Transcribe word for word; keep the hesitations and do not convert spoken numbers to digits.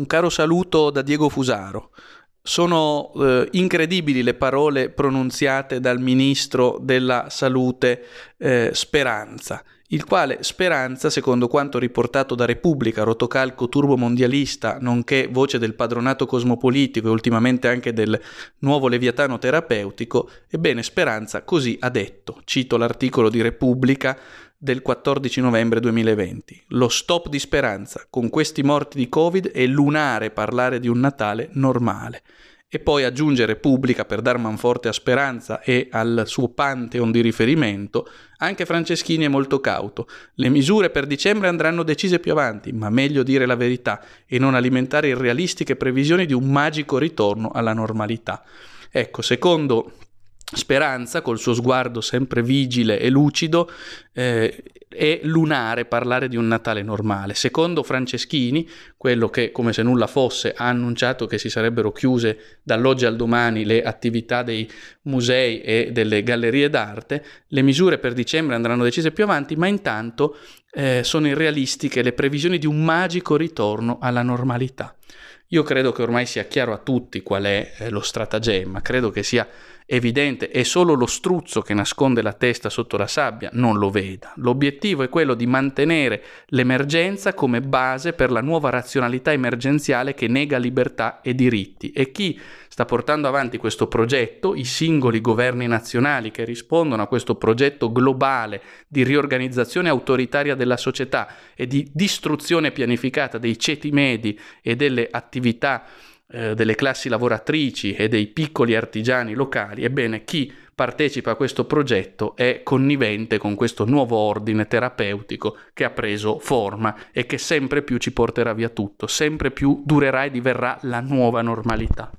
un caro saluto da Diego Fusaro. Sono eh, incredibili le parole pronunziate dal ministro della Salute eh, Speranza, il quale Speranza, secondo quanto riportato da Repubblica, rotocalco turbomondialista, nonché voce del padronato cosmopolitico e ultimamente anche del nuovo leviatano terapeutico, ebbene Speranza così ha detto, cito l'articolo di Repubblica del quattordici novembre duemilaventi. Lo stop di Speranza, con questi morti di Covid è lunare parlare di un Natale normale. E poi aggiunge Repubblica, per dar manforte a Speranza e al suo pantheon di riferimento, anche Franceschini è molto cauto. Le misure per dicembre andranno decise più avanti, ma meglio dire la verità e non alimentare irrealistiche previsioni di un magico ritorno alla normalità. Ecco, secondo Speranza, col suo sguardo sempre vigile e lucido, eh, è lunare parlare di un Natale normale. Secondo Franceschini, quello che, come se nulla fosse, ha annunciato che si sarebbero chiuse dall'oggi al domani le attività dei musei e delle gallerie d'arte, le misure per dicembre andranno decise più avanti, ma intanto eh, sono irrealistiche le previsioni di un magico ritorno alla normalità. Io credo che ormai sia chiaro a tutti qual è eh, lo stratagemma, credo che sia evidente, è solo lo struzzo che nasconde la testa sotto la sabbia non lo veda. L'obiettivo è quello di mantenere l'emergenza come base per la nuova razionalità emergenziale che nega libertà e diritti, e chi sta portando avanti questo progetto, i singoli governi nazionali che rispondono a questo progetto globale di riorganizzazione autoritaria della società e di distruzione pianificata dei ceti medi e delle attività eh, delle classi lavoratrici e dei piccoli artigiani locali, ebbene chi partecipa a questo progetto è connivente con questo nuovo ordine terapeutico che ha preso forma e che sempre più ci porterà via tutto, sempre più durerà e diverrà la nuova normalità.